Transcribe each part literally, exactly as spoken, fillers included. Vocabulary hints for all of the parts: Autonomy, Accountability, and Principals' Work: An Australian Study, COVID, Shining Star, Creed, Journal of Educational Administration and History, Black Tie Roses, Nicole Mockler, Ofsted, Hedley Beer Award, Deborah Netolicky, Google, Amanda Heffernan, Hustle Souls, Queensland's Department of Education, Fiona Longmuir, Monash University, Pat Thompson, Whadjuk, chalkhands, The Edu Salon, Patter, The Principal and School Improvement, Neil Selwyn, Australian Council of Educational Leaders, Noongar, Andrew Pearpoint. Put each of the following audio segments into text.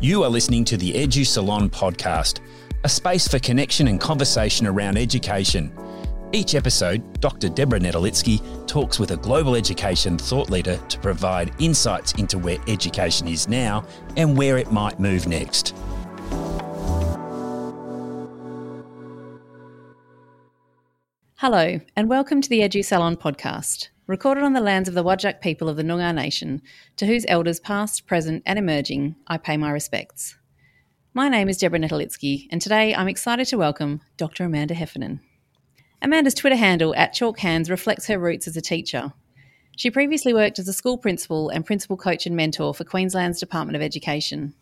You are listening to the Edu Salon podcast, a space for connection and conversation around education. Each episode, Doctor Deborah Netolicky talks with a global education thought leader to provide insights into where education is now and where it might move next. Hello, and welcome to the Edu Salon podcast, recorded on the lands of the Whadjuk people of the Noongar Nation, to whose elders past, present and emerging I pay my respects. My name is Deborah Netolicky, and today I'm excited to welcome Doctor Amanda Heffernan. Amanda's Twitter handle at chalkhands reflects her roots as a teacher. She previously worked as a school principal and principal coach and mentor for Queensland's Department of Education.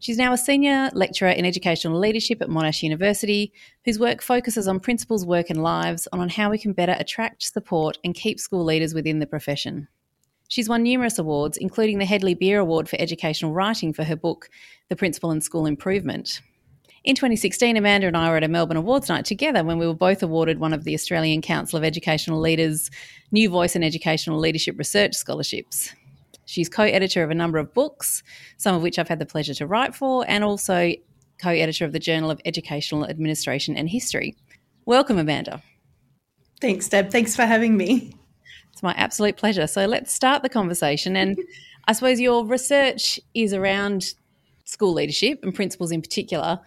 She's now a senior lecturer in educational leadership at Monash University, whose work focuses on principals' work and lives and on how we can better attract, support and keep school leaders within the profession. She's won numerous awards, including the Hedley Beer Award for Educational Writing for her book, The Principal and School Improvement. In twenty sixteen, Amanda and I were at a Melbourne Awards night together when we were both awarded one of the Australian Council of Educational Leaders' New Voice in Educational Leadership Research Scholarships. She's co-editor of a number of books, some of which I've had the pleasure to write for, and also co-editor of the Journal of Educational Administration and History. Welcome, Amanda. Thanks, Deb. Thanks for having me. It's my absolute pleasure. So let's start the conversation. And I suppose your research is around school leadership and principals in particular,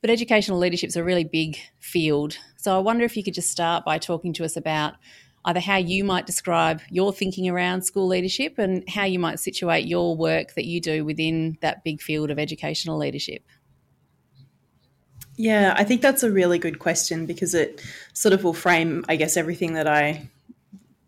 but educational leadership is a really big field. So I wonder if you could just start by talking to us about either how you might describe your thinking around school leadership and how you might situate your work that you do within that big field of educational leadership. Yeah, I think that's a really good question because it sort of will frame, I guess, everything that I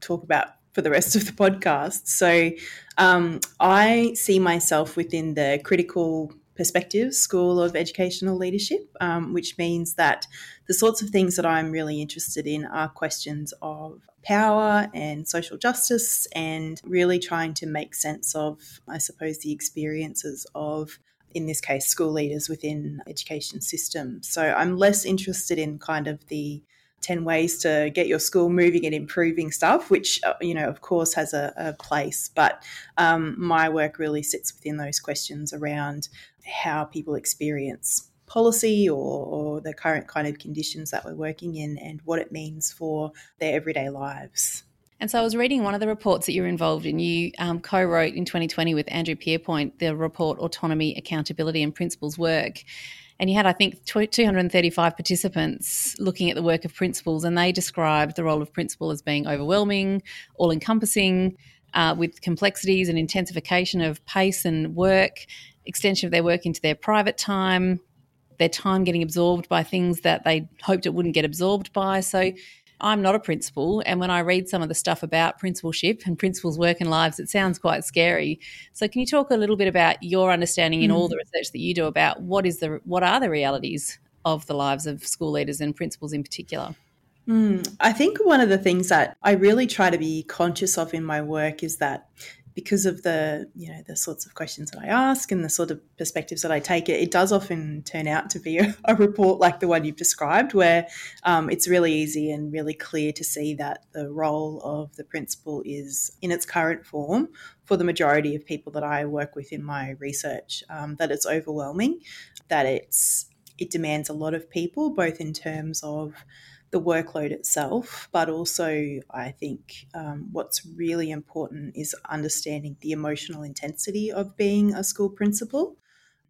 talk about for the rest of the podcast. So um, I see myself within the critical perspectives School of Educational Leadership, um, which means that the sorts of things that I'm really interested in are questions of power and social justice and really trying to make sense of, I suppose, the experiences of, in this case, school leaders within education systems. So I'm less interested in kind of the ten ways to get your school moving and improving stuff, which, you know, of course has a, a place, but um, my work really sits within those questions around how people experience policy or, or the current kind of conditions that we're working in and what it means for their everyday lives. And so I was reading one of the reports that you're involved in. You um, co-wrote in twenty twenty with Andrew Pearpoint the report Autonomy, Accountability, and Principals' Work. And you had, I think, two hundred thirty-five participants looking at the work of principals, and they described the role of principal as being overwhelming, all-encompassing, uh, with complexities and intensification of pace and work, extension of their work into their private time, their time getting absorbed by things that they hoped it wouldn't get absorbed by. So I'm not a principal, and when I read some of the stuff about principalship and principals' work and lives, it sounds quite scary. So can you talk a little bit about your understanding in all the research that you do about what is the what are the realities of the lives of school leaders and principals in particular? Mm, I think one of the things that I really try to be conscious of in my work is that because of the, you know, the sorts of questions that I ask and the sort of perspectives that I take, it, it does often turn out to be a, a report like the one you've described where um, it's really easy and really clear to see that the role of the principal is in its current form for the majority of people that I work with in my research, um, that it's overwhelming, that it's it demands a lot of people, both in terms of the workload itself, but also I think um, what's really important is understanding the emotional intensity of being a school principal.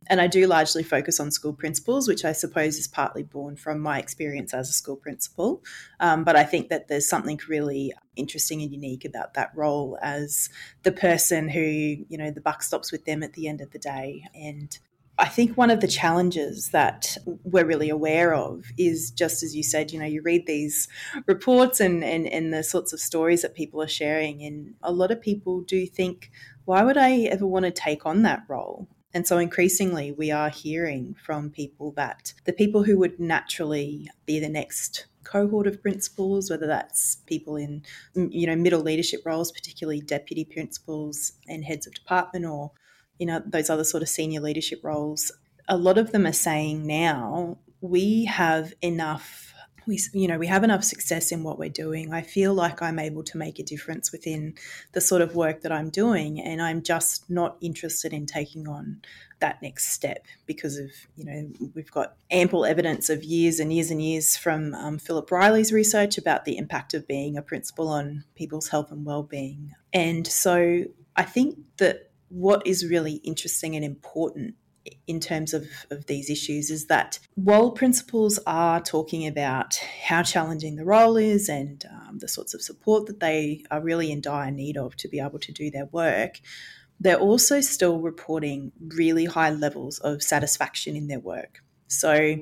And I do largely focus on school principals, which I suppose is partly born from my experience as a school principal. Um, but I think that there's something really interesting and unique about that role as the person who, you know, the buck stops with them at the end of the day. And I think one of the challenges that we're really aware of is, just as you said, you know, you read these reports and, and, and the sorts of stories that people are sharing, and a lot of people do think, why would I ever want to take on that role? And so increasingly we are hearing from people that the people who would naturally be the next cohort of principals, whether that's people in, you know, middle leadership roles, particularly deputy principals and heads of department or, you know, those other sort of senior leadership roles, a lot of them are saying now we have enough we, you know, we have enough success in what we're doing. I feel like I'm able to make a difference within the sort of work that I'm doing, and I'm just not interested in taking on that next step because of, you know, we've got ample evidence of years and years and years from um, Philip Riley's research about the impact of being a principal on people's health and well-being. And so I think that what is really interesting and important in terms of, of these issues is that while principals are talking about how challenging the role is and um, the sorts of support that they are really in dire need of to be able to do their work, they're also still reporting really high levels of satisfaction in their work. So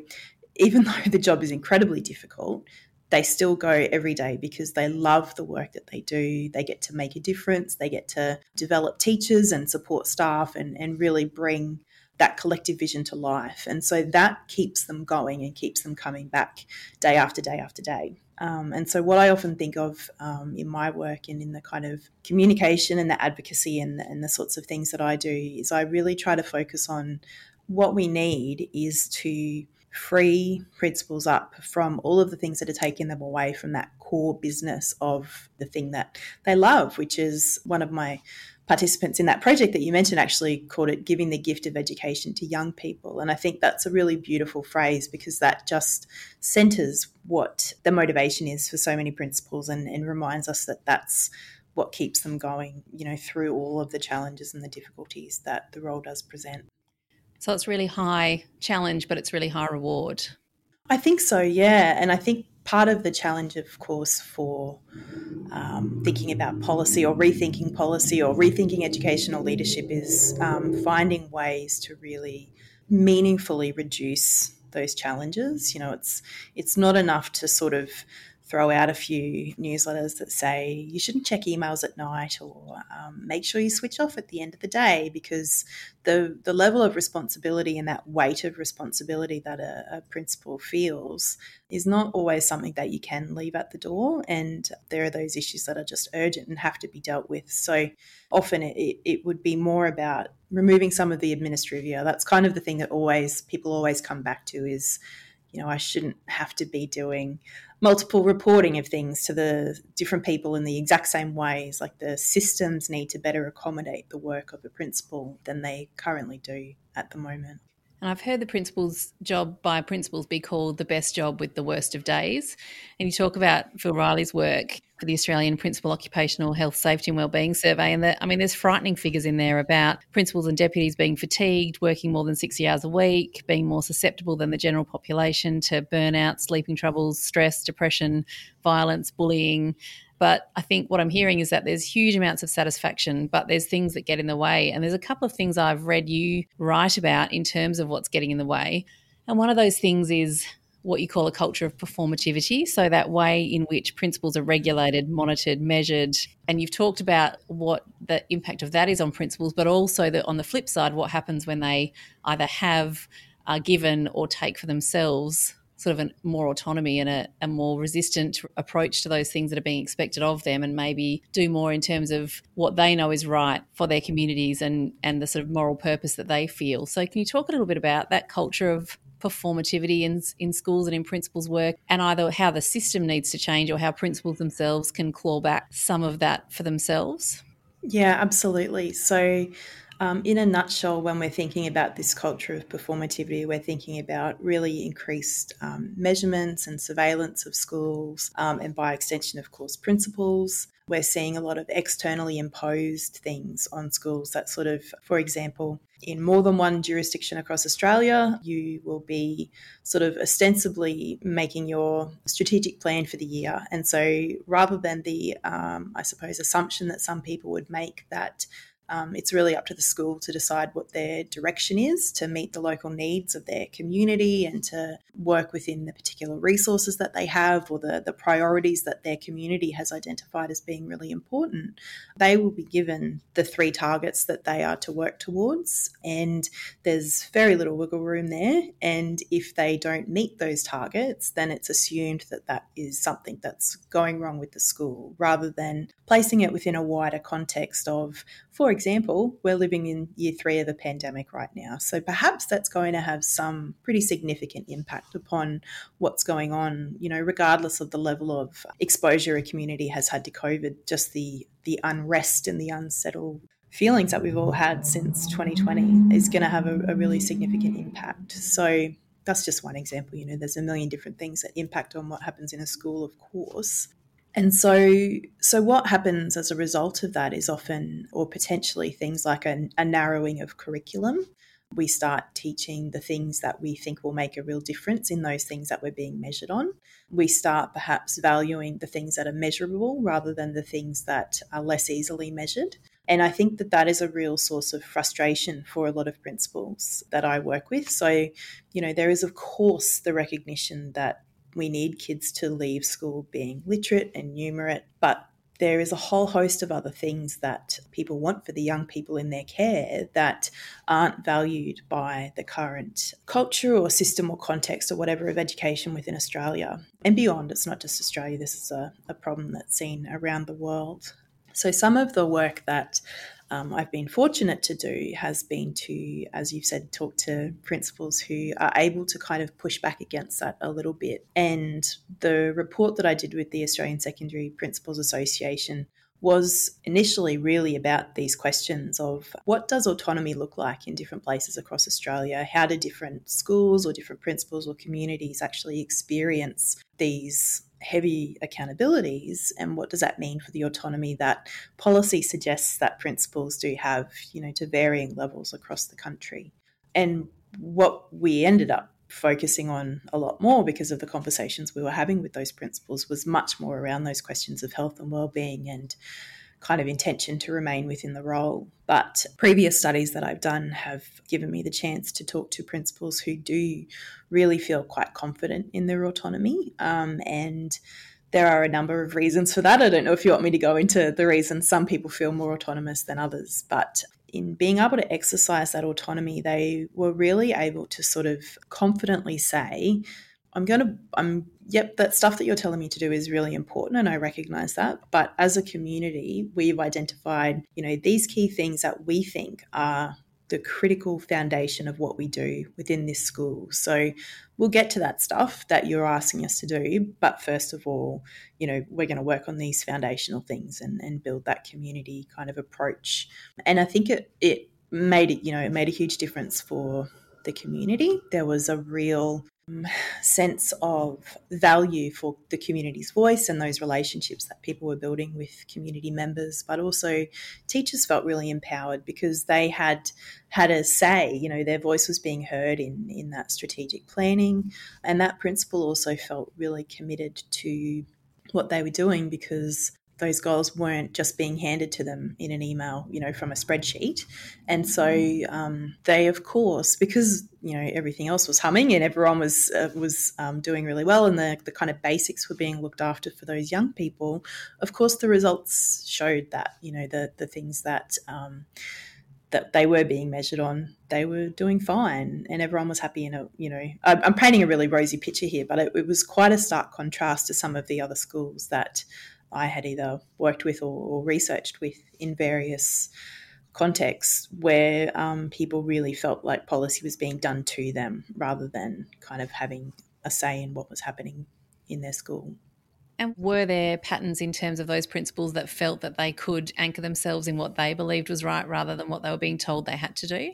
even though the job is incredibly difficult, they still go every day because they love the work that they do. They get to make a difference. They get to develop teachers and support staff and, and really bring that collective vision to life. And so that keeps them going and keeps them coming back day after day after day. Um, and so what I often think of um, in my work and in the kind of communication and the advocacy and the, and the sorts of things that I do is I really try to focus on what we need is to free principals up from all of the things that are taking them away from that core business of the thing that they love, which is one of my participants in that project that you mentioned actually called it giving the gift of education to young people. And I think that's a really beautiful phrase because that just centres what the motivation is for so many principals and, and reminds us that that's what keeps them going, you know, through all of the challenges and the difficulties that the role does present. So it's really high challenge, but it's really high reward. I think so, yeah. And I think part of the challenge, of course, for um, thinking about policy or rethinking policy or rethinking educational leadership is um, finding ways to really meaningfully reduce those challenges. You know, it's it's not enough to sort of throw out a few newsletters that say you shouldn't check emails at night or um, make sure you switch off at the end of the day, because the the level of responsibility and that weight of responsibility that a, a principal feels is not always something that you can leave at the door. And there are those issues that are just urgent and have to be dealt with. So often it, it would be more about removing some of the administrivia. That's kind of the thing that always people always come back to is, you know, I shouldn't have to be doing multiple reporting of things to the different people in the exact same ways. Like the systems need to better accommodate the work of a principal than they currently do at the moment. And I've heard the principal's job by principals be called the best job with the worst of days. And you talk about Phil Riley's work for the Australian Principal Occupational Health, Safety and Wellbeing Survey. And the, I mean, there's frightening figures in there about principals and deputies being fatigued, working more than sixty hours a week, being more susceptible than the general population to burnout, sleeping troubles, stress, depression, violence, bullying. But I think what I'm hearing is that there's huge amounts of satisfaction, but there's things that get in the way. And there's a couple of things I've read you write about in terms of what's getting in the way. And one of those things is what you call a culture of performativity, so that way in which principals are regulated, monitored, measured. And you've talked about what the impact of that is on principals, but also the, on the flip side, what happens when they either have, are given or take for themselves sort of a more autonomy and a, a more resistant approach to those things that are being expected of them, and maybe do more in terms of what they know is right for their communities and, and the sort of moral purpose that they feel. So can you talk a little bit about that culture of performativity in, in schools and in principals' work, and either how the system needs to change or how principals themselves can claw back some of that for themselves? Yeah, absolutely. So Um, in a nutshell, when we're thinking about this culture of performativity, we're thinking about really increased um, measurements and surveillance of schools um, and by extension, of course, principals. We're seeing a lot of externally imposed things on schools that sort of, for example, in more than one jurisdiction across Australia, you will be sort of ostensibly making your strategic plan for the year. And so rather than the, um, I suppose, assumption that some people would make that Um, it's really up to the school to decide what their direction is to meet the local needs of their community and to work within the particular resources that they have or the, the priorities that their community has identified as being really important. They will be given the three targets that they are to work towards, and there's very little wiggle room there. And if they don't meet those targets, then it's assumed that that is something that's going wrong with the school rather than placing it within a wider context of, for example, we're living in year three of the pandemic right now. So perhaps that's going to have some pretty significant impact upon what's going on, you know, regardless of the level of exposure a community has had to COVID, just the, the unrest and the unsettled feelings that we've all had since twenty twenty is going to have a, a really significant impact. So that's just one example. You know, there's a million different things that impact on what happens in a school, of course. And so so what happens as a result of that is often, or potentially, things like a, a narrowing of curriculum. We start teaching the things that we think will make a real difference in those things that we're being measured on. We start perhaps valuing the things that are measurable rather than the things that are less easily measured. And I think that that is a real source of frustration for a lot of principals that I work with. So, you know, there is, of course, the recognition that we need kids to leave school being literate and numerate, but there is a whole host of other things that people want for the young people in their care that aren't valued by the current culture or system or context or whatever of education within Australia and beyond. It's not just Australia. This is a, a problem that's seen around the world. So some of the work that um, I've been fortunate to do has been to, as you've said, talk to principals who are able to kind of push back against that a little bit. And the report that I did with the Australian Secondary Principals Association was initially really about these questions of what does autonomy look like in different places across Australia? How do different schools or different principals or communities actually experience these heavy accountabilities, and what does that mean for the autonomy that policy suggests that principals do have, you know, to varying levels across the country? And what we ended up focusing on a lot more because of the conversations we were having with those principals was much more around those questions of health and well-being and kind of intention to remain within the role. But previous studies that I've done have given me the chance to talk to principals who do really feel quite confident in their autonomy. Um, and there are a number of reasons for that. I don't know if you want me to go into the reasons some people feel more autonomous than others, but in being able to exercise that autonomy, they were really able to sort of confidently say, I'm going to, I'm, yep, that stuff that you're telling me to do is really important and I recognise that. But as a community, we've identified, you know, these key things that we think are the critical foundation of what we do within this school. So we'll get to that stuff that you're asking us to do. But first of all, you know, we're going to work on these foundational things and, and build that community kind of approach. And I think it, it made it, you know, it made a huge difference for the community. There was a real sense of value for the community's voice and those relationships that people were building with community members, but also teachers felt really empowered because they had had a say, you know, their voice was being heard in, in that strategic planning. And that principal also felt really committed to what they were doing because those goals weren't just being handed to them in an email, you know, from a spreadsheet. And so um, they, of course, because, you know, everything else was humming and everyone was uh, was um, doing really well and the, the kind of basics were being looked after for those young people, of course the results showed that, you know, the, the things that um, that they were being measured on, they were doing fine and everyone was happy. And, you know, I'm painting a really rosy picture here, but it, it was quite a stark contrast to some of the other schools that I had either worked with or, or researched with in various contexts where um, people really felt like policy was being done to them rather than kind of having a say in what was happening in their school. And were there patterns in terms of those principals that felt that they could anchor themselves in what they believed was right rather than what they were being told they had to do?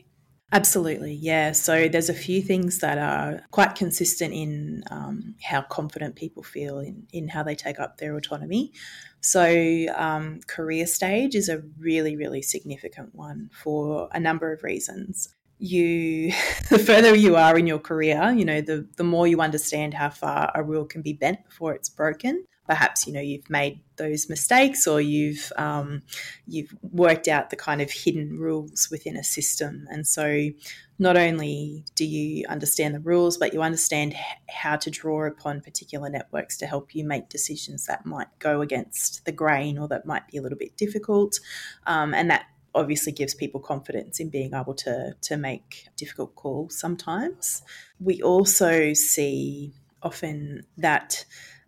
Absolutely, yeah. So there's a few things that are quite consistent in um, how confident people feel in, in how they take up their autonomy. So um, career stage is a really, really significant one for a number of reasons. You, the further you are in your career, you know, the, the more you understand how far a rule can be bent before it's broken. Perhaps, you know, you've made those mistakes or you've um, you've worked out the kind of hidden rules within a system. And so not only do you understand the rules, but you understand how to draw upon particular networks to help you make decisions that might go against the grain or that might be a little bit difficult. Um, and that obviously gives people confidence in being able to, to make difficult calls sometimes. We also see often that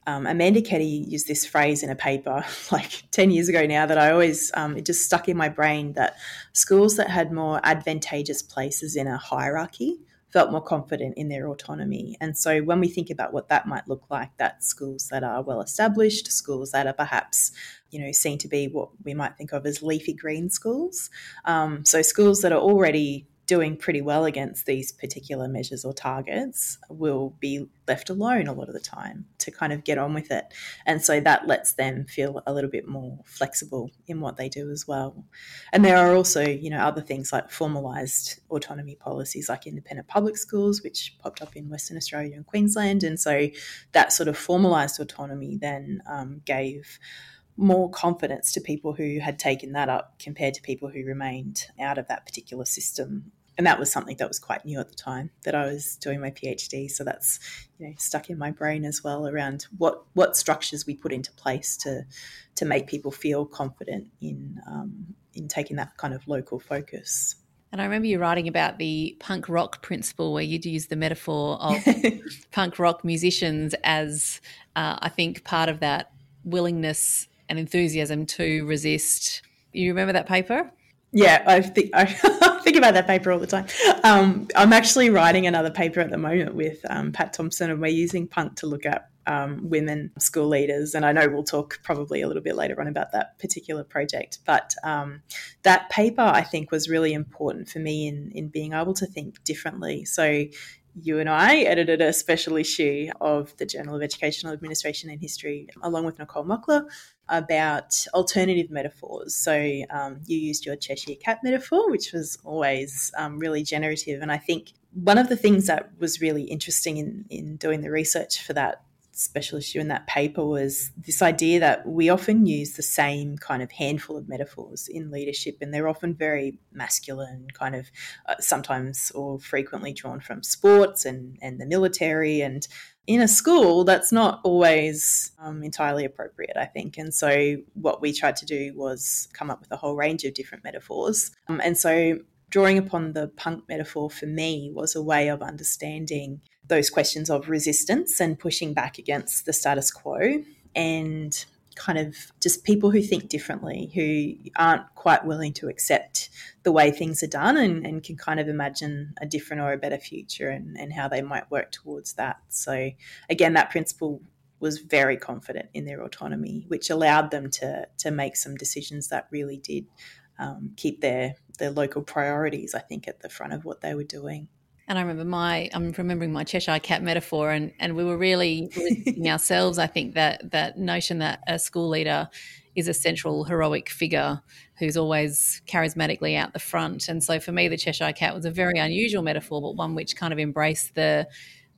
Um, Amanda Keddie used this phrase in a paper like ten years ago now that I always, um, it just stuck in my brain, that schools that had more advantageous places in a hierarchy felt more confident in their autonomy. And so when we think about what that might look like, that's schools that are well-established, schools that are perhaps, you know, seen to be what we might think of as leafy green schools. Um, so schools that are already doing pretty well against these particular measures or targets will be left alone a lot of the time to kind of get on with it. And so that lets them feel a little bit more flexible in what they do as well. And there are also, you know, other things like formalised autonomy policies like independent public schools, which popped up in Western Australia and Queensland. And so that sort of formalised autonomy then um, gave more confidence to people who had taken that up compared to people who remained out of that particular system. And that was something that was quite new at the time that I was doing my PhD. So that's, you know, stuck in my brain as well, around what, what structures we put into place to to make people feel confident in um, in taking that kind of local focus. And I remember you writing about the punk rock principle, where you'd use the metaphor of punk rock musicians as, uh, I think, part of that willingness and enthusiasm to resist. You remember that paper? Yeah, I think I think about that paper all the time. Um, I'm actually writing another paper at the moment with um, Pat Thompson, and we're using punk to look at um, women school leaders. And I know we'll talk probably a little bit later on about that particular project. But um, that paper, I think, was really important for me in in being able to think differently. So you and I edited a special issue of the Journal of Educational Administration and History, along with Nicole Mockler, about alternative metaphors. So um, you used your Cheshire Cat metaphor, which was always um, really generative. And I think one of the things that was really interesting in, in doing the research for that special issue in that paper was this idea that we often use the same kind of handful of metaphors in leadership, and they're often very masculine, kind of uh, sometimes or frequently drawn from sports and, and the military. And in a school, that's not always um, entirely appropriate, I think. And so what we tried to do was come up with a whole range of different metaphors. Um, and so drawing upon the punk metaphor for me was a way of understanding those questions of resistance and pushing back against the status quo, and kind of just people who think differently, who aren't quite willing to accept the way things are done, and, and can kind of imagine a different or a better future, and, and how they might work towards that. So again, that principle was very confident in their autonomy, which allowed them to to make some decisions that really did um, keep their their local priorities, I think, at the front of what they were doing. And I remember my, I'm remembering my Cheshire Cat metaphor, and, and we were really resisting ourselves, I think, that that notion that a school leader is a central heroic figure who's always charismatically out the front. And so for me, the Cheshire Cat was a very unusual metaphor, but one which kind of embraced the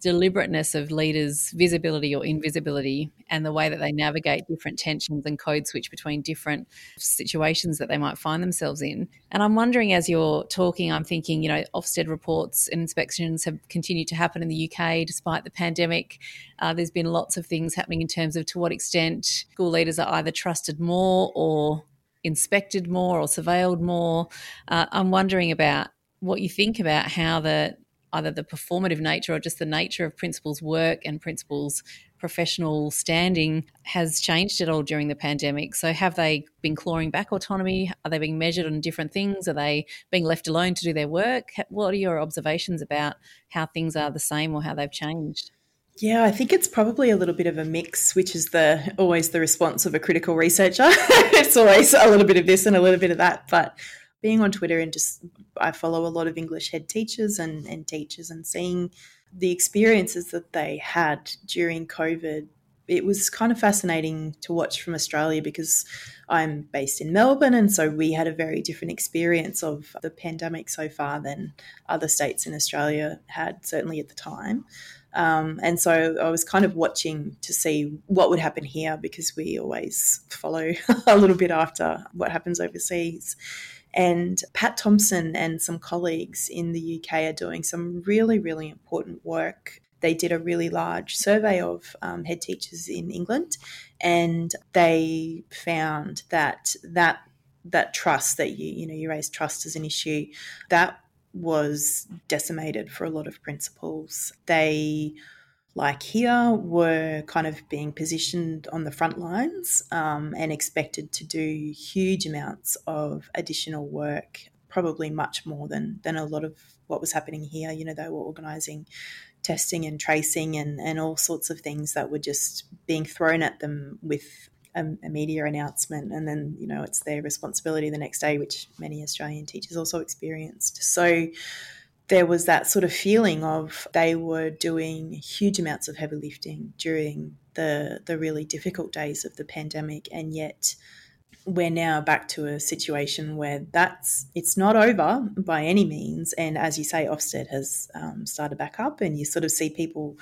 deliberateness of leaders' visibility or invisibility, and the way that they navigate different tensions and code switch between different situations that they might find themselves in. And I'm wondering, as you're talking, I'm thinking, you know, Ofsted reports and inspections have continued to happen in the U K despite the pandemic. Uh, there's been lots of things happening in terms of to what extent school leaders are either trusted more or inspected more or surveilled more. Uh, I'm wondering about what you think about how the either the performative nature or just the nature of principals' work and principals' professional standing has changed at all during the pandemic. So have they been clawing back autonomy? Are they being measured on different things? Are they being left alone to do their work? What are your observations about how things are the same or how they've changed? Yeah, I think it's probably a little bit of a mix, which is the always the response of a critical researcher. It's always a little bit of this and a little bit of that, but being on Twitter and just, I follow a lot of English head teachers and, and teachers, and seeing the experiences that they had during COVID, it was kind of fascinating to watch from Australia, because I'm based in Melbourne, and so we had a very different experience of the pandemic so far than other states in Australia had, certainly at the time. Um, and so I was kind of watching to see what would happen here, because we always follow a little bit after what happens overseas. And Pat Thompson and some colleagues in the U K are doing some really, really important work. They did a really large survey of um, head teachers in England, and they found that that that trust that you you know you raised trust as an issue, that was decimated for a lot of principals. They like here were kind of being positioned on the front lines um, and expected to do huge amounts of additional work, probably much more than than a lot of what was happening here. You know, they were organising testing and tracing and, and all sorts of things that were just being thrown at them with a, a media announcement, and then, you know, it's their responsibility the next day, which many Australian teachers also experienced. So there was that sort of feeling of they were doing huge amounts of heavy lifting during the the really difficult days of the pandemic, and yet we're now back to a situation where that's it's not over by any means. And as you say, Ofsted has um, started back up, and you sort of see people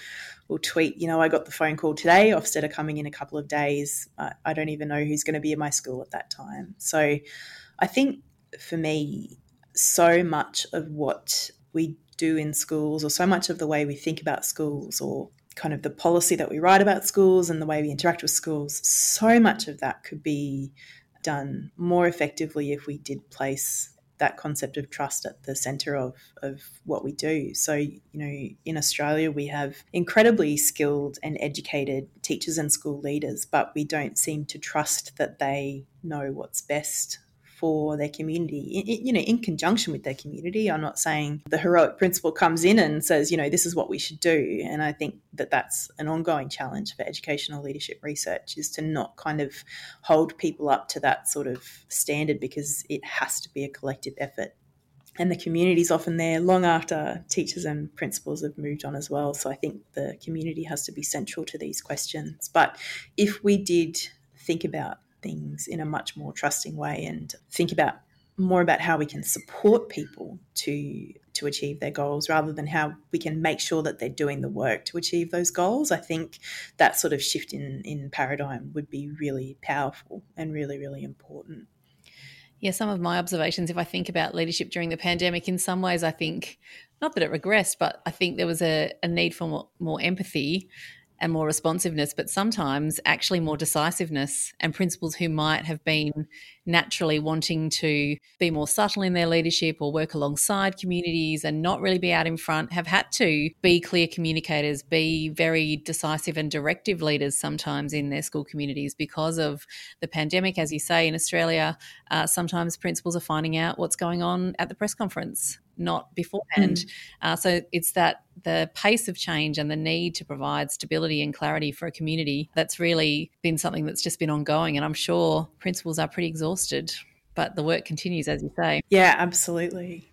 will tweet, you know, I got the phone call today, Ofsted are coming in a couple of days. I, I don't even know who's going to be in my school at that time. So I think for me, so much of what we do in schools, or so much of the way we think about schools, or kind of the policy that we write about schools and the way we interact with schools, so much of that could be done more effectively if we did place that concept of trust at the centre of, of what we do. So, you know, in Australia, we have incredibly skilled and educated teachers and school leaders, but we don't seem to trust that they know what's best for their community, in, you know, in conjunction with their community. I'm not saying the heroic principal comes in and says, you know, this is what we should do. And I think that that's an ongoing challenge for educational leadership research, is to not kind of hold people up to that sort of standard, because it has to be a collective effort. And the community is often there long after teachers and principals have moved on as well. So I think the community has to be central to these questions. But if we did think about things in a much more trusting way, and think about more about how we can support people to to achieve their goals, rather than how we can make sure that they're doing the work to achieve those goals, I think that sort of shift in, in paradigm would be really powerful and really, really important. Yeah, some of my observations, if I think about leadership during the pandemic, in some ways I think, not that it regressed, but I think there was a, a need for more, more empathy and more responsiveness, but sometimes actually more decisiveness, and principals who might have been naturally wanting to be more subtle in their leadership or work alongside communities and not really be out in front have had to be clear communicators, be very decisive and directive leaders sometimes in their school communities because of the pandemic. As you say, in Australia, uh, sometimes principals are finding out what's going on at the press conference, not beforehand. Mm. Uh, so it's that the pace of change and the need to provide stability and clarity for a community, that's really been something that's just been ongoing. And I'm sure principals are pretty exhausted, but the work continues, as you say. Yeah, absolutely.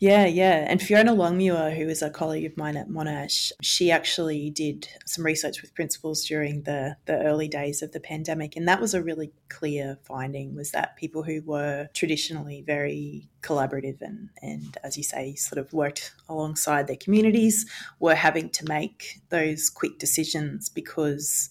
Yeah, yeah. And Fiona Longmuir, who is a colleague of mine at Monash, she actually did some research with principals during the, the early days of the pandemic. And that was a really clear finding, was that people who were traditionally very collaborative and, and as you say, sort of worked alongside their communities were having to make those quick decisions, because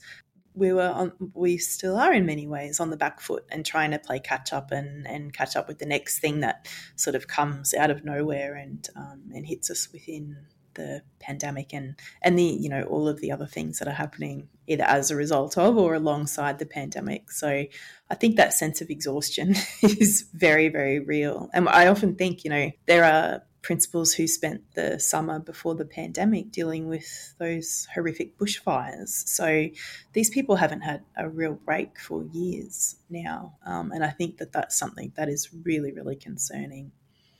we were on, we still are in many ways on the back foot and trying to play catch up and, and catch up with the next thing that sort of comes out of nowhere and um, and hits us within the pandemic and, and the, you know, all of the other things that are happening either as a result of or alongside the pandemic. So I think that sense of exhaustion is very, very real. And I often think, you know, there are principals who spent the summer before the pandemic dealing with those horrific bushfires. So these people haven't had a real break for years now. Um, and I think that that's something that is really, really concerning.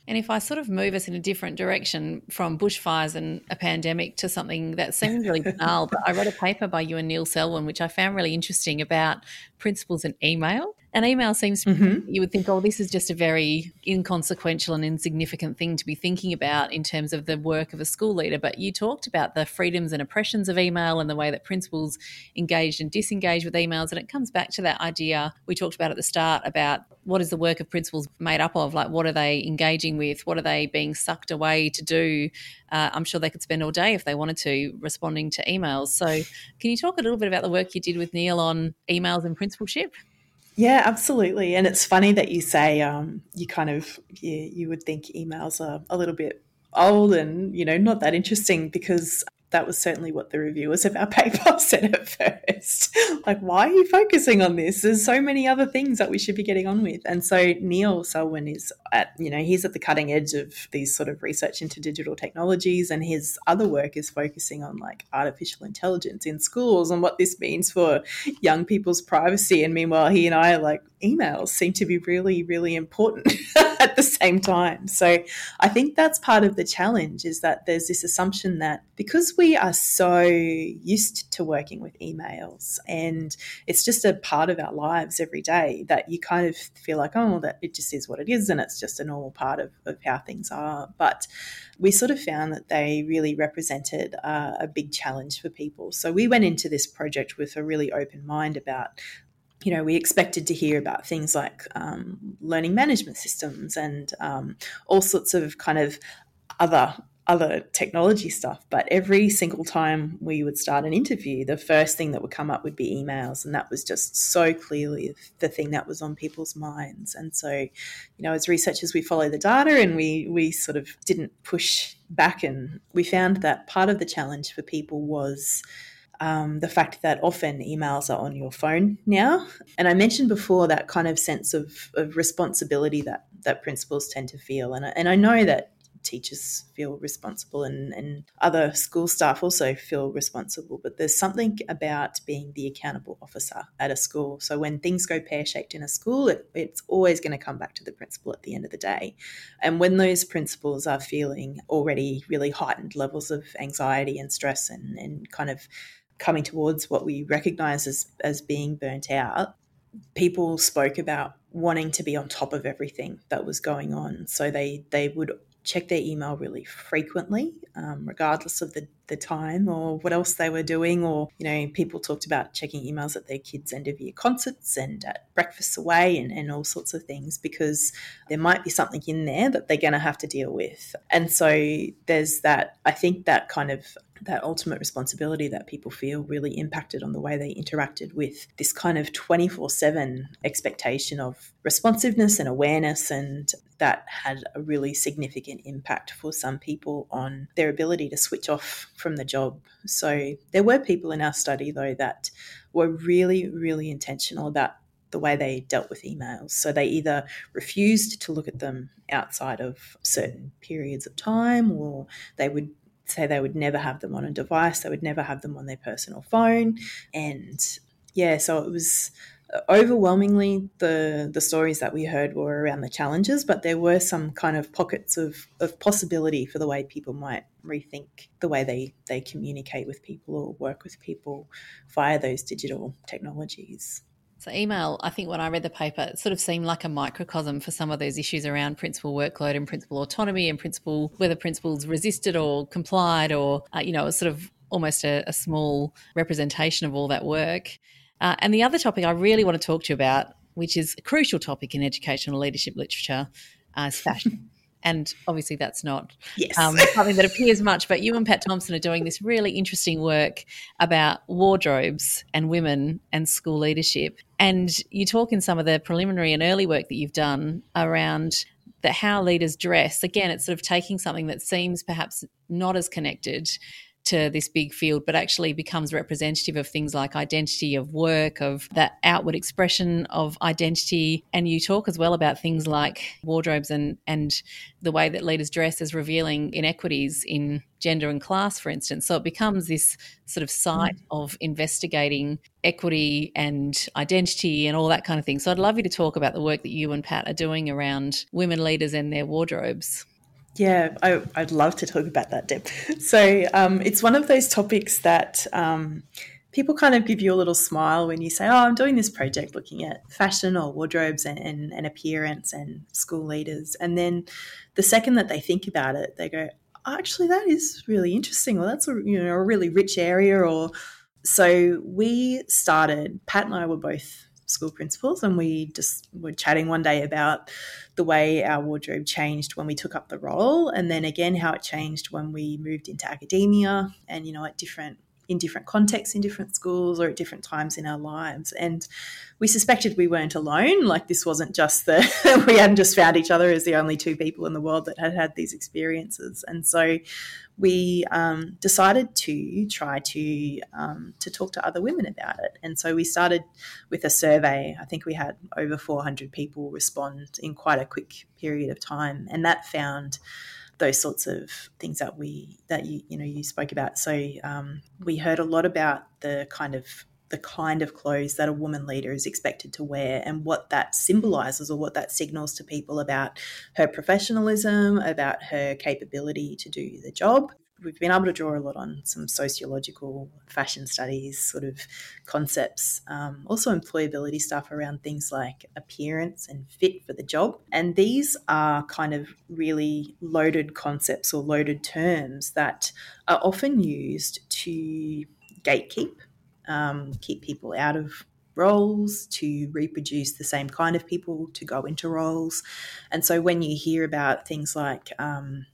And if I sort of move us in a different direction from bushfires and a pandemic to something that seems really banal, but I read a paper by you and Neil Selwyn, which I found really interesting, about principals and email. An email seems to be, mm-hmm. you would think, oh, this is just a very inconsequential and insignificant thing to be thinking about in terms of the work of a school leader. But you talked about the freedoms and oppressions of email and the way that principals engaged and disengaged with emails. And it comes back to that idea we talked about at the start about what is the work of principals made up of? Like, what are they engaging with? What are they being sucked away to do? Uh, I'm sure they could spend all day if they wanted to responding to emails. So can you talk a little bit about the work you did with Neil on emails and principalship? Yeah, absolutely. And it's funny that you say um, you kind of, you, you would think emails are a little bit old and, you know, not that interesting, because that was certainly what the reviewers of our paper said at first. Like, why are you focusing on this? There's so many other things that we should be getting on with. And so Neil Selwyn is at, you know, he's at the cutting edge of these sort of research into digital technologies, and his other work is focusing on like artificial intelligence in schools and what this means for young people's privacy. And meanwhile, he and I are like, emails seem to be really, really important at the same time. So I think that's part of the challenge, is that there's this assumption that because we are so used to working with emails and it's just a part of our lives every day, that you kind of feel like, oh, well, that it just is what it is and it's just a normal part of, of how things are. But we sort of found that they really represented uh, a big challenge for people. So we went into this project with a really open mind about, you know, we expected to hear about things like um, learning management systems and um, all sorts of kind of other other technology stuff. But every single time we would start an interview, the first thing that would come up would be emails. And that was just so clearly the thing that was on people's minds. And so, you know, as researchers, we follow the data and we we sort of didn't push back. And we found that part of the challenge for people was Um, the fact that often emails are on your phone now. And I mentioned before that kind of sense of, of responsibility that, that principals tend to feel. And I, and I know that teachers feel responsible and, and other school staff also feel responsible, but there's something about being the accountable officer at a school. So when things go pear-shaped in a school, it, it's always going to come back to the principal at the end of the day. And when those principals are feeling already really heightened levels of anxiety and stress and, and kind of coming towards what we recognise as, as being burnt out, people spoke about wanting to be on top of everything that was going on. So they, they would check their email really frequently, um, regardless of the, the time or what else they were doing. Or, you know, people talked about checking emails at their kids' end-of-year concerts and at breakfasts away and, and all sorts of things, because there might be something in there that they're going to have to deal with. And so there's that, I think that kind of, that ultimate responsibility that people feel really impacted on the way they interacted with this kind of twenty-four seven expectation of responsiveness and awareness, and that had a really significant impact for some people on their ability to switch off from the job. So there were people in our study, though, that were really, really intentional about the way they dealt with emails. So they either refused to look at them outside of certain periods of time, or they would say they would never have them on a device, they would never have them on their personal phone. And yeah, so it was overwhelmingly the the stories that we heard were around the challenges, but there were some kind of pockets of, of possibility for the way people might rethink the way they, they communicate with people or work with people via those digital technologies. So email, I think when I read the paper, it sort of seemed like a microcosm for some of those issues around principal workload and principal autonomy and principal, whether principals resisted or complied, or, uh, you know, it was sort of almost a, a small representation of all that work. Uh, and the other topic I really want to talk to you about, which is a crucial topic in educational leadership literature, uh, is fashion. And obviously that's not yes. um, something that appears much, but you and Pat Thompson are doing this really interesting work about wardrobes and women and school leadership. And you talk in some of the preliminary and early work that you've done around the, how leaders dress. Again, it's sort of taking something that seems perhaps not as connected to this big field, but actually becomes representative of things like identity of work, of that outward expression of identity. And you talk as well about things like wardrobes and, and the way that leaders dress as revealing inequities in gender and class, for instance. So it becomes this sort of site mm. of investigating equity and identity and all that kind of thing. So I'd love you to talk about the work that you and Pat are doing around women leaders and their wardrobes. Yeah, I, I'd love to talk about that, Deb. So um, it's one of those topics that um, people kind of give you a little smile when you say, oh, I'm doing this project looking at fashion or wardrobes and, and, and appearance and school leaders. And then the second that they think about it, they go, oh, actually, that is really interesting, or that's a, you know, a really rich area. Or so we started, Pat and I were both school principals, and we just were chatting one day about the way our wardrobe changed when we took up the role, and then again how it changed when we moved into academia, and you know, at different in different contexts in different schools or at different times in our lives. And we suspected we weren't alone. Like, this wasn't just the, we hadn't just found each other as the only two people in the world that had had these experiences. And so we um, decided to try to um, to talk to other women about it. And so we started with a survey. I think we had over four hundred people respond in quite a quick period of time. And that found those sorts of things that we that you you know you spoke about. So um, we heard a lot about the kind of the kind of clothes that a woman leader is expected to wear and what that symbolises or what that signals to people about her professionalism, about her capability to do the job. We've been able to draw a lot on some sociological fashion studies sort of concepts, um, also employability stuff around things like appearance and fit for the job. And these are kind of really loaded concepts or loaded terms that are often used to gatekeep, um, keep people out of roles, to reproduce the same kind of people to go into roles. And so when you hear about things like um,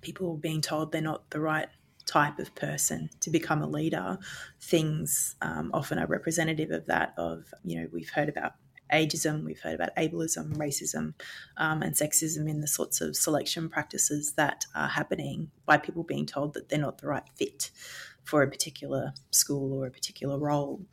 people being told they're not the right type of person to become a leader, things um, often are representative of that, of, you know, we've heard about ageism, we've heard about ableism, racism um, and sexism in the sorts of selection practices that are happening by people being told that they're not the right fit for a particular school or a particular role.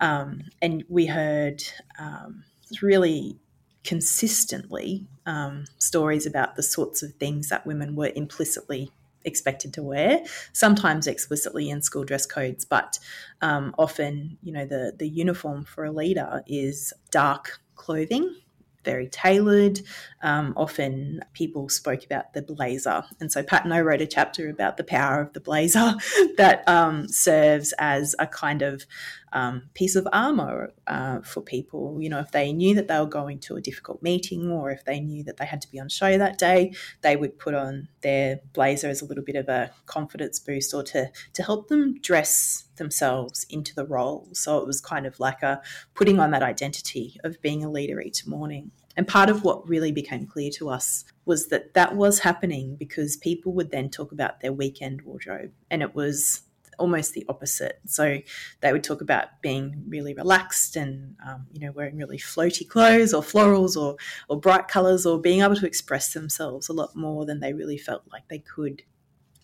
Um, and we heard um, really consistently um, stories about the sorts of things that women were implicitly expected to wear, sometimes explicitly in school dress codes, but um, often, you know, the, the uniform for a leader is dark clothing, very tailored. Um, often people spoke about the blazer. And so Pat and I wrote a chapter about the power of the blazer that um, serves as a kind of um, piece of armour uh, for people. You know, if they knew that they were going to a difficult meeting or if they knew that they had to be on show that day, they would put on their blazer as a little bit of a confidence boost or to, to help them dress themselves into the role. So it was kind of like a putting on that identity of being a leader each morning. And part of what really became clear to us was that that was happening because people would then talk about their weekend wardrobe, and it was almost the opposite. So they would talk about being really relaxed and, um, you know, wearing really floaty clothes or florals or or bright colours, or being able to express themselves a lot more than they really felt like they could,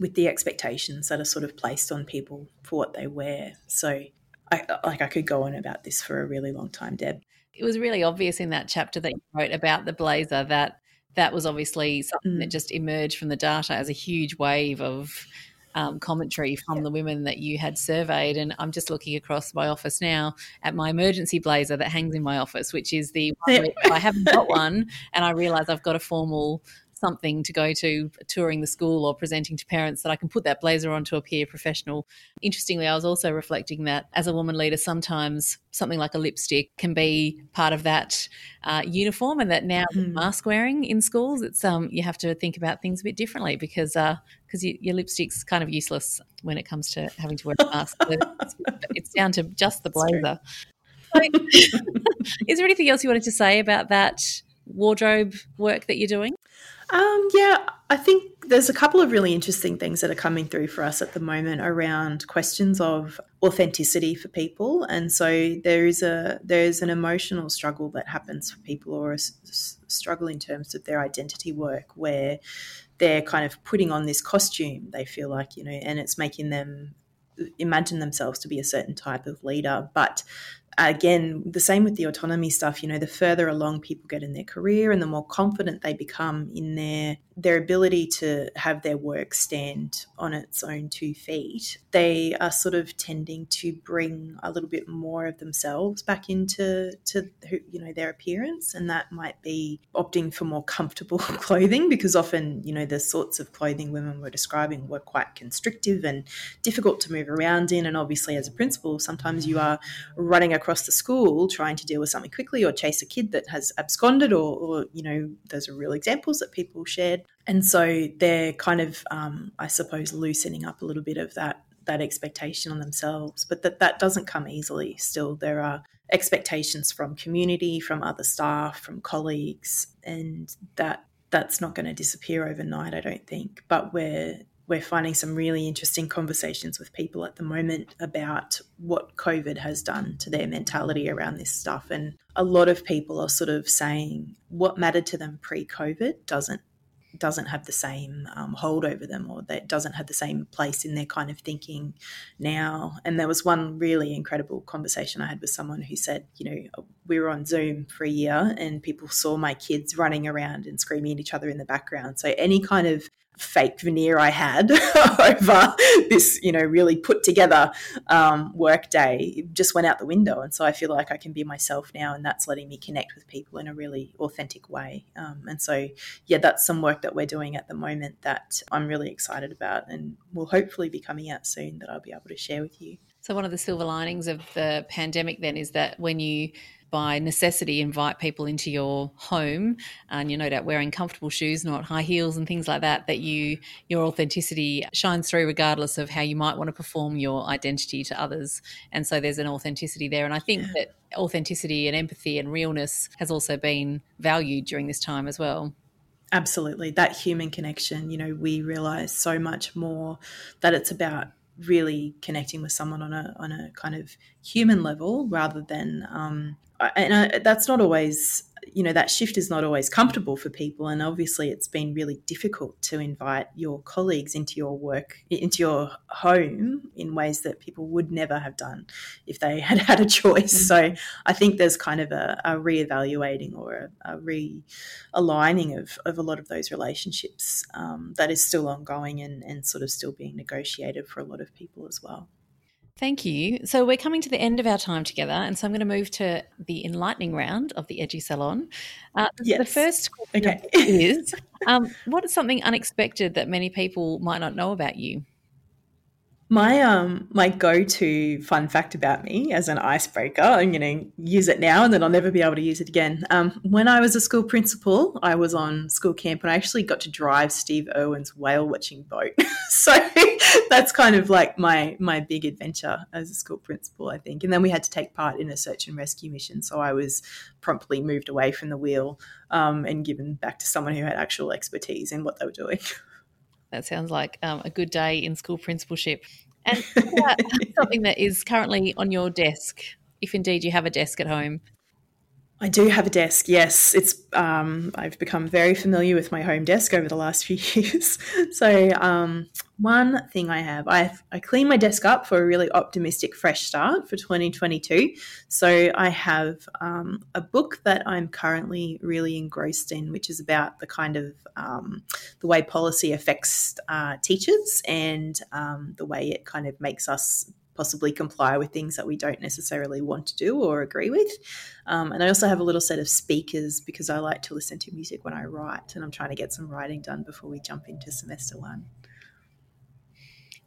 with the expectations that are sort of placed on people for what they wear. So I, like I could go on about this for a really long time, Deb. It was really obvious in that chapter that you wrote about the blazer that that was obviously something mm. that just emerged from the data as a huge wave of um, commentary from yeah. the women that you had surveyed. And I'm just looking across my office now at my emergency blazer that hangs in my office, which is the one where I haven't got one and I realise I've got a formal something to go to, touring the school or presenting to parents, that I can put that blazer on to appear professional. Interestingly, I was also reflecting that as a woman leader, sometimes something like a lipstick can be part of that uh, uniform, and that now mm-hmm. mask wearing in schools, it's um you have to think about things a bit differently because uh because you, your lipstick's kind of useless when it comes to having to wear a mask. it's, it's down to just the blazer. Is there anything else you wanted to say about that wardrobe work that you're doing? Um, yeah, I think there's a couple of really interesting things that are coming through for us at the moment around questions of authenticity for people. And so there is a there is an emotional struggle that happens for people, or a s- struggle in terms of their identity work, where they're kind of putting on this costume, they feel like, you know, and it's making them imagine themselves to be a certain type of leader. But again, the same with the autonomy stuff, you know, the further along people get in their career and the more confident they become in their their ability to have their work stand on its own two feet, they are sort of tending to bring a little bit more of themselves back into to you know their appearance, and that might be opting for more comfortable clothing, because often, you know, the sorts of clothing women were describing were quite constrictive and difficult to move around in. And obviously, as a principal, sometimes you are running across across the school trying to deal with something quickly or chase a kid that has absconded, or, or you know, those are real examples that people shared. And so they're kind of, um, I suppose, loosening up a little bit of that that expectation on themselves, but that that doesn't come easily. Still, there are expectations from community, from other staff, from colleagues, and that that's not going to disappear overnight, I don't think. But we're we're finding some really interesting conversations with people at the moment about what COVID has done to their mentality around this stuff. And a lot of people are sort of saying what mattered to them pre-COVID doesn't doesn't have the same um, hold over them, or that doesn't have the same place in their kind of thinking now. And there was one really incredible conversation I had with someone who said, you know, we were on Zoom for a year and people saw my kids running around and screaming at each other in the background. So any kind of fake veneer I had over this, you know, really put together um, work day just went out the window. And so I feel like I can be myself now, and that's letting me connect with people in a really authentic way. Um, and so, yeah, that's some work that we're doing at the moment that I'm really excited about and will hopefully be coming out soon that I'll be able to share with you. So one of the silver linings of the pandemic then is that when you by necessity invite people into your home and you're no doubt wearing comfortable shoes, not high heels and things like that, that you your authenticity shines through regardless of how you might want to perform your identity to others. And so there's an authenticity there. And I think yeah. that authenticity and empathy and realness has also been valued during this time as well. Absolutely. That human connection, you know, we realise so much more that it's about really connecting with someone on a on a kind of human level rather than um and I, that's not always, you know, that shift is not always comfortable for people, and obviously it's been really difficult to invite your colleagues into your work, into your home in ways that people would never have done if they had had a choice. So I think there's kind of a, a reevaluating or a, a realigning of, of a lot of those relationships um, that is still ongoing and, and sort of still being negotiated for a lot of people as well. Thank you. So we're coming to the end of our time together, and so I'm going to move to the enlightening round of the Edu Salon. Uh, yes. The first question okay. is, um, what is something unexpected that many people might not know about you? My um my go-to fun fact about me as an icebreaker, I'm going to use it now and then I'll never be able to use it again. Um, when I was a school principal, I was on school camp and I actually got to drive Steve Irwin's whale-watching boat. So that's kind of like my my big adventure as a school principal, I think. And then we had to take part in a search and rescue mission, so I was promptly moved away from the wheel um, and given back to someone who had actual expertise in what they were doing. That sounds like um, a good day in school principalship. And something that is currently on your desk, if indeed you have a desk at home. I do have a desk, yes. It's um, I've become very familiar with my home desk over the last few years. So um, one thing I have, I've, I clean my desk up for a really optimistic fresh start for twenty twenty-two. So I have um, a book that I'm currently really engrossed in, which is about the kind of um, the way policy affects uh, teachers and um, the way it kind of makes us possibly comply with things that we don't necessarily want to do or agree with. Um, and I also have a little set of speakers because I like to listen to music when I write, and I'm trying to get some writing done before we jump into semester one.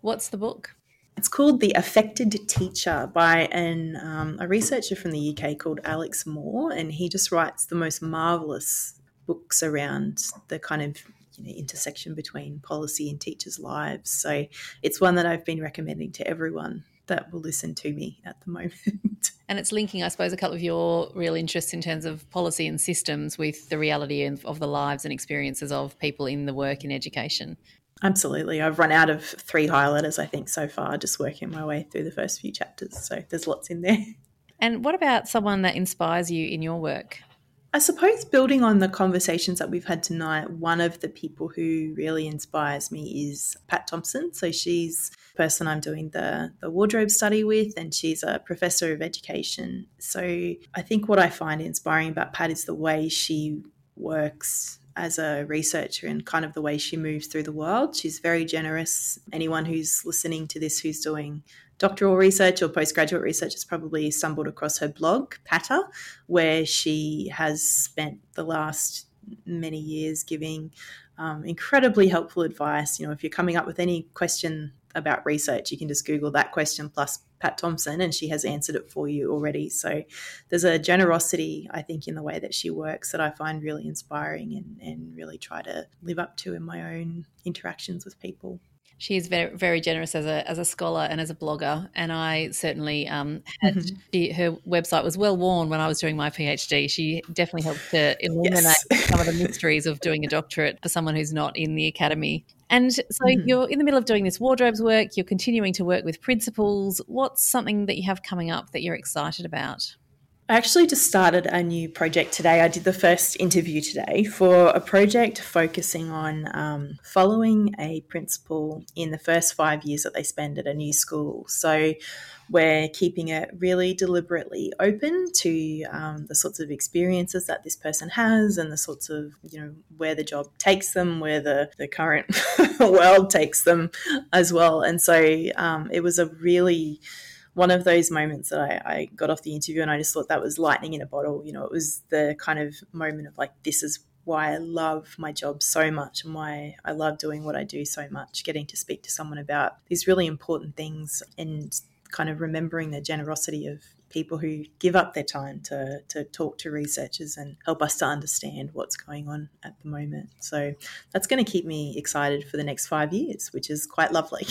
What's the book? It's called The Affected Teacher by an um, a researcher from the U K called Alex Moore, and he just writes the most marvellous books around the kind of the intersection between policy and teachers' lives. So it's one that I've been recommending to everyone that will listen to me at the moment. And it's linking, I suppose, a couple of your real interests in terms of policy and systems with the reality of the lives and experiences of people in the work in education. Absolutely. I've run out of three highlighters, I think, so far, just working my way through the first few chapters. So there's lots in there. And what about someone that inspires you in your work? I suppose building on the conversations that we've had tonight, one of the people who really inspires me is Pat Thompson. So she's the person I'm doing the, the wardrobe study with, and she's a professor of education. So I think what I find inspiring about Pat is the way she works as a researcher and kind of the way she moves through the world. She's very generous. Anyone who's listening to this who's doing doctoral research or postgraduate research has probably stumbled across her blog, Patter, where she has spent the last many years giving um, incredibly helpful advice. You know, if you're coming up with any question about research, you can just Google that question plus Pat Thompson and she has answered it for you already. So there's a generosity, I think, in the way that she works that I find really inspiring and, and really try to live up to in my own interactions with people. She is very, very generous as a as a scholar and as a blogger, and I certainly um, had mm-hmm. she, her website was well worn when I was doing my PhD. She definitely helped to illuminate yes. some of the mysteries of doing a doctorate for someone who's not in the academy. And so mm-hmm. you're in the middle of doing this wardrobes work, you're continuing to work with principals. What's something that you have coming up that you're excited about? I actually just started a new project today. I did the first interview today for a project focusing on um, following a principal in the first five years that they spend at a new school. So we're keeping it really deliberately open to um, the sorts of experiences that this person has and the sorts of, you know, where the job takes them, where the, the current world takes them as well. And so um, it was a really... one of those moments that I, I got off the interview and I just thought that was lightning in a bottle. You know, it was the kind of moment of like, this is why I love my job so much and why I love doing what I do so much, getting to speak to someone about these really important things and kind of remembering the generosity of people who give up their time to to talk to researchers and help us to understand what's going on at the moment. So that's going to keep me excited for the next five years, which is quite lovely.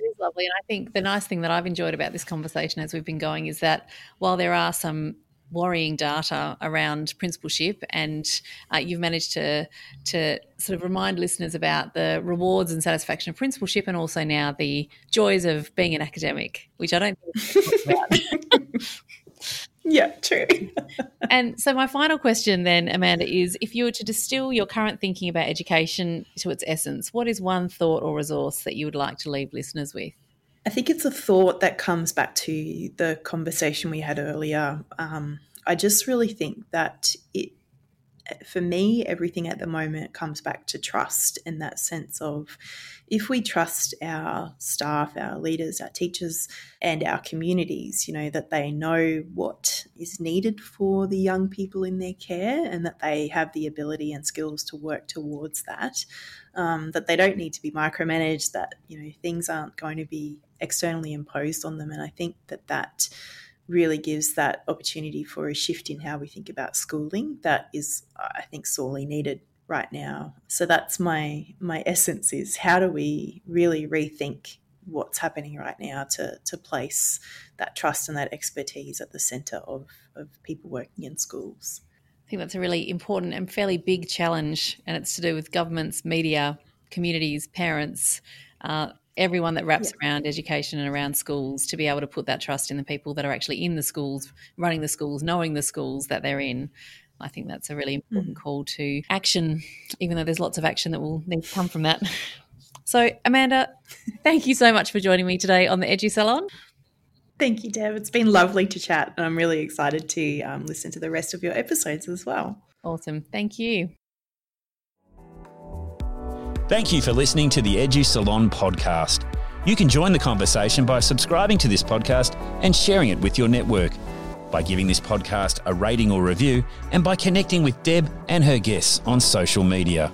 It is lovely, and I think the nice thing that I've enjoyed about this conversation as we've been going is that while there are some worrying data around principalship, and uh, you've managed to to sort of remind listeners about the rewards and satisfaction of principalship and also now the joys of being an academic, which I don't think we're talking about. Yeah, true. And so my final question then, Amanda, is if you were to distill your current thinking about education to its essence, what is one thought or resource that you would like to leave listeners with? I think it's a thought that comes back to the conversation we had earlier. Um, I just really think that it, for me, everything at the moment comes back to trust, and that sense of if we trust our staff, our leaders, our teachers and our communities, you know, that they know what is needed for the young people in their care and that they have the ability and skills to work towards that, um, that they don't need to be micromanaged, that, you know, things aren't going to be externally imposed on them. And I think that that really gives that opportunity for a shift in how we think about schooling that is, I think, sorely needed right now. So that's my my essence, is how do we really rethink what's happening right now to to place that trust and that expertise at the centre of, of people working in schools. I think that's a really important and fairly big challenge, and it's to do with governments, media, communities, parents, uh, everyone that wraps yeah. around education and around schools, to be able to put that trust in the people that are actually in the schools, running the schools, knowing the schools that they're in. I think that's a really important mm. call to action, even though there's lots of action that will need to come from that. So, Amanda, thank you so much for joining me today on the Edu Salon. Thank you, Deb. It's been lovely to chat, and I'm really excited to um, listen to the rest of your episodes as well. Awesome. Thank you. Thank you for listening to the Edu Salon podcast. You can join the conversation by subscribing to this podcast and sharing it with your network, by giving this podcast a rating or review, and by connecting with Deb and her guests on social media.